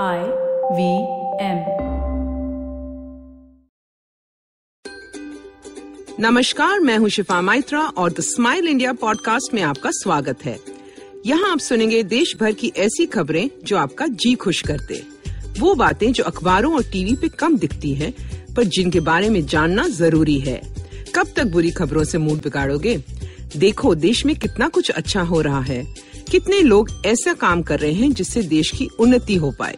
IVM। नमस्कार, मैं हूं शिफा माइत्रा और द स्माइल इंडिया पॉडकास्ट में आपका स्वागत है। यहाँ आप सुनेंगे देश भर की ऐसी खबरें जो आपका जी खुश करते, वो बातें जो अखबारों और टीवी पे कम दिखती है पर जिनके बारे में जानना जरूरी है। कब तक बुरी खबरों से मूड बिगाड़ोगे? देखो देश में कितना कुछ अच्छा हो रहा है, कितने लोग ऐसा काम कर रहे हैं जिससे देश की उन्नति हो पाए,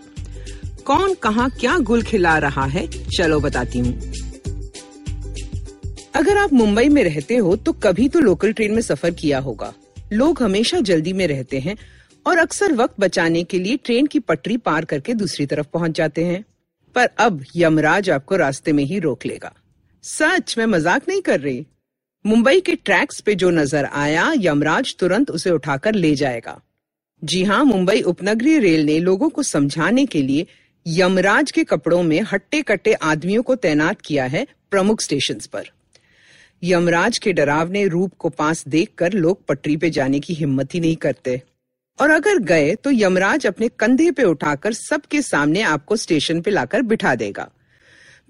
कौन कहाँ क्या गुल खिला रहा है, चलो बताती हूँ। अगर आप मुंबई में रहते हो तो कभी तो लोकल ट्रेन में सफर किया होगा। लोग हमेशा जल्दी में रहते हैं और अक्सर वक्त बचाने के लिए ट्रेन की पटरी पार करके दूसरी तरफ पहुँच जाते हैं, पर अब यमराज आपको रास्ते में ही रोक लेगा। सच, मैं मजाक नहीं कर रही। मुंबई के ट्रैक्स पे जो नजर आया, यमराज तुरंत उसे उठाकर ले जाएगा। जी हाँ, मुंबई उपनगरीय रेल ने लोगों को समझाने के लिए यमराज के कपड़ों में हट्टे कट्टे आदमियों को तैनात किया है प्रमुख स्टेशंस पर। यमराज के डरावने रूप को पास देखकर लोग पटरी पे जाने की हिम्मत ही नहीं करते, और अगर गए तो यमराज अपने कंधे पे उठाकर सबके सामने आपको स्टेशन पे लाकर बिठा देगा।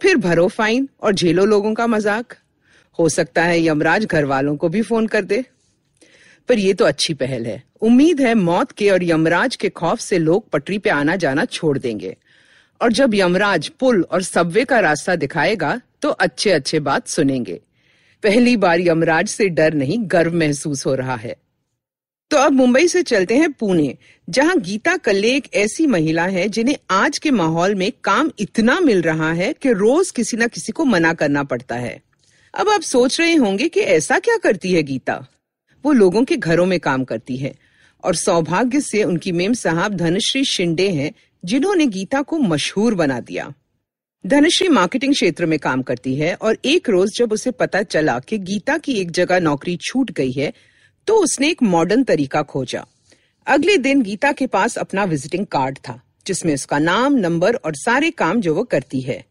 फिर भरो फाइन और झेलो लोगों का मजाक। हो सकता है यमराज घर वालों को भी फोन कर दे, पर ये तो अच्छी पहल है। उम्मीद है मौत के और यमराज के खौफ से लोग पटरी पे आना जाना छोड़ देंगे, और जब यमराज पुल और सबवे का रास्ता दिखाएगा तो अच्छे अच्छे बात सुनेंगे। पहली बार यमराज से डर नहीं, गर्व महसूस हो रहा है। तो अब मुंबई से चलते हैं पुणे, जहां गीता कले एक ऐसी महिला है जिन्हें आज के माहौल में काम इतना मिल रहा है कि रोज किसी न किसी को मना करना पड़ता है। अब आप सोच रहे होंगे कि ऐसा क्या करती है गीता। वो लोगों के घरों में काम करती है, और सौभाग्य से उनकी मेम साहब धनश्री शिंदे हैं जिन्होंने गीता को मशहूर बना दिया। धनश्री मार्केटिंग क्षेत्र में काम करती है, और एक रोज जब उसे पता चला कि गीता की एक जगह नौकरी छूट गई है तो उसने एक मॉडर्न तरीका खोजा। अगले दिन गीता के पास अपना विजिटिंग कार्ड था जिसमें उसका नाम, नंबर और सारे काम जो वो करती है।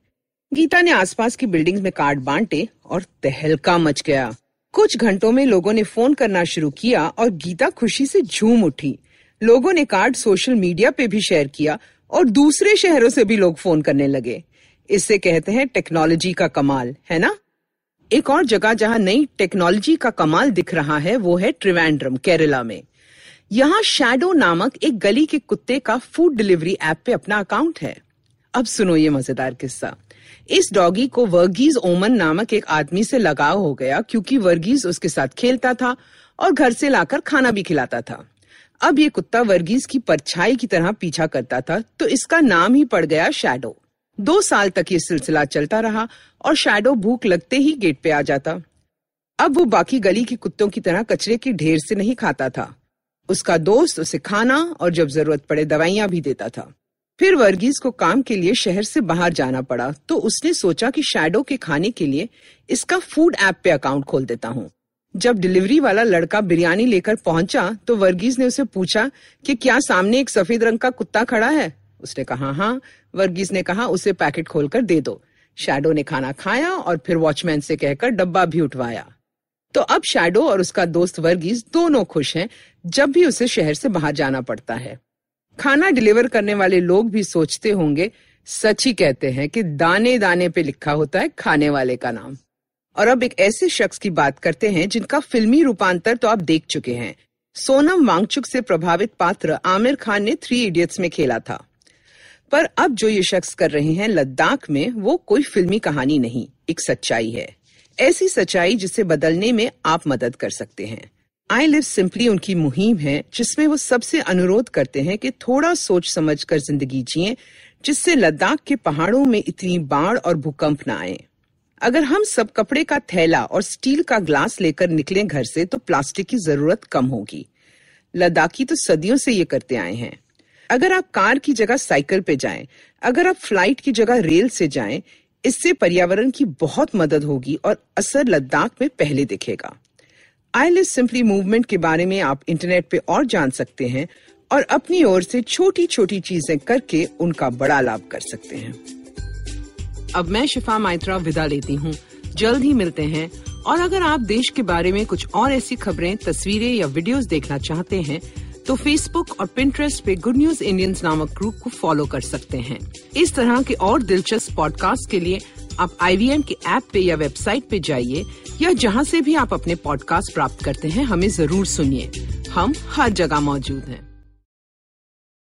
गीता ने आसपास की बिल्डिंग्स में कार्ड बांटे और तहलका मच गया। कुछ घंटों में लोगों ने फोन करना शुरू किया और गीता खुशी से झूम उठी। लोगों ने कार्ड सोशल मीडिया पे भी शेयर किया और दूसरे शहरों से भी लोग फोन करने लगे। इससे कहते हैं टेक्नोलॉजी का कमाल, है ना। एक और जगह जहां नई टेक्नोलॉजी का कमाल दिख रहा है वो है त्रिवेंद्रम, केरला में। यहाँ शैडो नामक एक गली के कुत्ते का फूड डिलीवरी ऐप पे अपना अकाउंट है। अब सुनो ये मजेदार किस्सा। इस डॉगी को वर्गीज ओमन नामक एक आदमी से लगाव हो गया, क्योंकि वर्गीज उसके साथ खेलता था और घर से लाकर खाना भी खिलाता था। अब ये कुत्ता वर्गीज की परछाई की तरह पीछा करता था, तो इसका नाम ही पड़ गया शैडो। 2 साल तक ये सिलसिला चलता रहा और शैडो भूख लगते ही गेट पे आ जाता। अब वो बाकी गली के कुत्तों की तरह कचरे के ढेर से नहीं खाता था। उसका दोस्त उसे खाना और जब जरूरत पड़े दवाइयां भी देता था। फिर वर्गीज को काम के लिए शहर से बाहर जाना पड़ा, तो उसने सोचा कि शैडो के खाने के लिए इसका फूड ऐप पे अकाउंट खोल देता हूँ। जब डिलीवरी वाला लड़का बिरयानी लेकर पहुंचा तो वर्गीज ने उसे पूछा कि क्या सामने एक सफेद रंग का कुत्ता खड़ा है? उसने कहा हाँ। वर्गीज ने कहा उसे पैकेट खोलकर दे दो। शैडो ने खाना खाया और फिर वॉचमैन से कहकर डब्बा भी उठवाया। तो अब शैडो और उसका दोस्त वर्गीज दोनों खुश हैं जब भी उसे शहर से बाहर जाना पड़ता है। खाना डिलीवर करने वाले लोग भी सोचते होंगे, सच ही कहते हैं कि दाने दाने पे लिखा होता है खाने वाले का नाम। और अब एक ऐसे शख्स की बात करते हैं जिनका फिल्मी रूपांतर तो आप देख चुके हैं। सोनम वांगचुक से प्रभावित पात्र आमिर खान ने 3 इडियट्स में खेला था, पर अब जो ये शख्स कर रहे हैं लद्दाख में, वो कोई फिल्मी कहानी नहीं, एक सच्चाई है। ऐसी सच्चाई जिसे बदलने में आप मदद कर सकते हैं। आई लिव सिंपली उनकी मुहिम है जिसमें वो सबसे अनुरोध करते हैं कि थोड़ा सोच समझ कर जिंदगी जिए, जिससे लद्दाख के पहाड़ों में इतनी बाढ़ और भूकंप ना आए। अगर हम सब कपड़े का थैला और स्टील का ग्लास लेकर निकलें घर से तो प्लास्टिक की जरूरत कम होगी। लद्दाखी तो सदियों से ये करते आए हैं। अगर आप कार की जगह साइकिल पे जाएं, अगर आप फ्लाइट की जगह रेल से जाएं, इससे पर्यावरण की बहुत मदद होगी और असर लद्दाख में पहले दिखेगा। आई लिव सिंपली मूवमेंट के बारे में आप इंटरनेट पे और जान सकते हैं, और अपनी ओर से छोटी छोटी चीजें करके उनका बड़ा लाभ कर सकते हैं। अब मैं शिफा माइत्रा विदा लेती हूँ, जल्द ही मिलते हैं। और अगर आप देश के बारे में कुछ और ऐसी खबरें, तस्वीरें या वीडियोस देखना चाहते हैं तो फेसबुक और पिंटरेस्ट पे गुड न्यूज इंडियंस नामक ग्रुप को फॉलो कर सकते हैं। इस तरह के और दिलचस्प पॉडकास्ट के लिए आप IVM के ऐप पे या वेबसाइट पे जाइए या जहाँ से भी आप अपने पॉडकास्ट प्राप्त करते हैं, हमें जरूर सुनिए। हम हर जगह मौजूद हैं।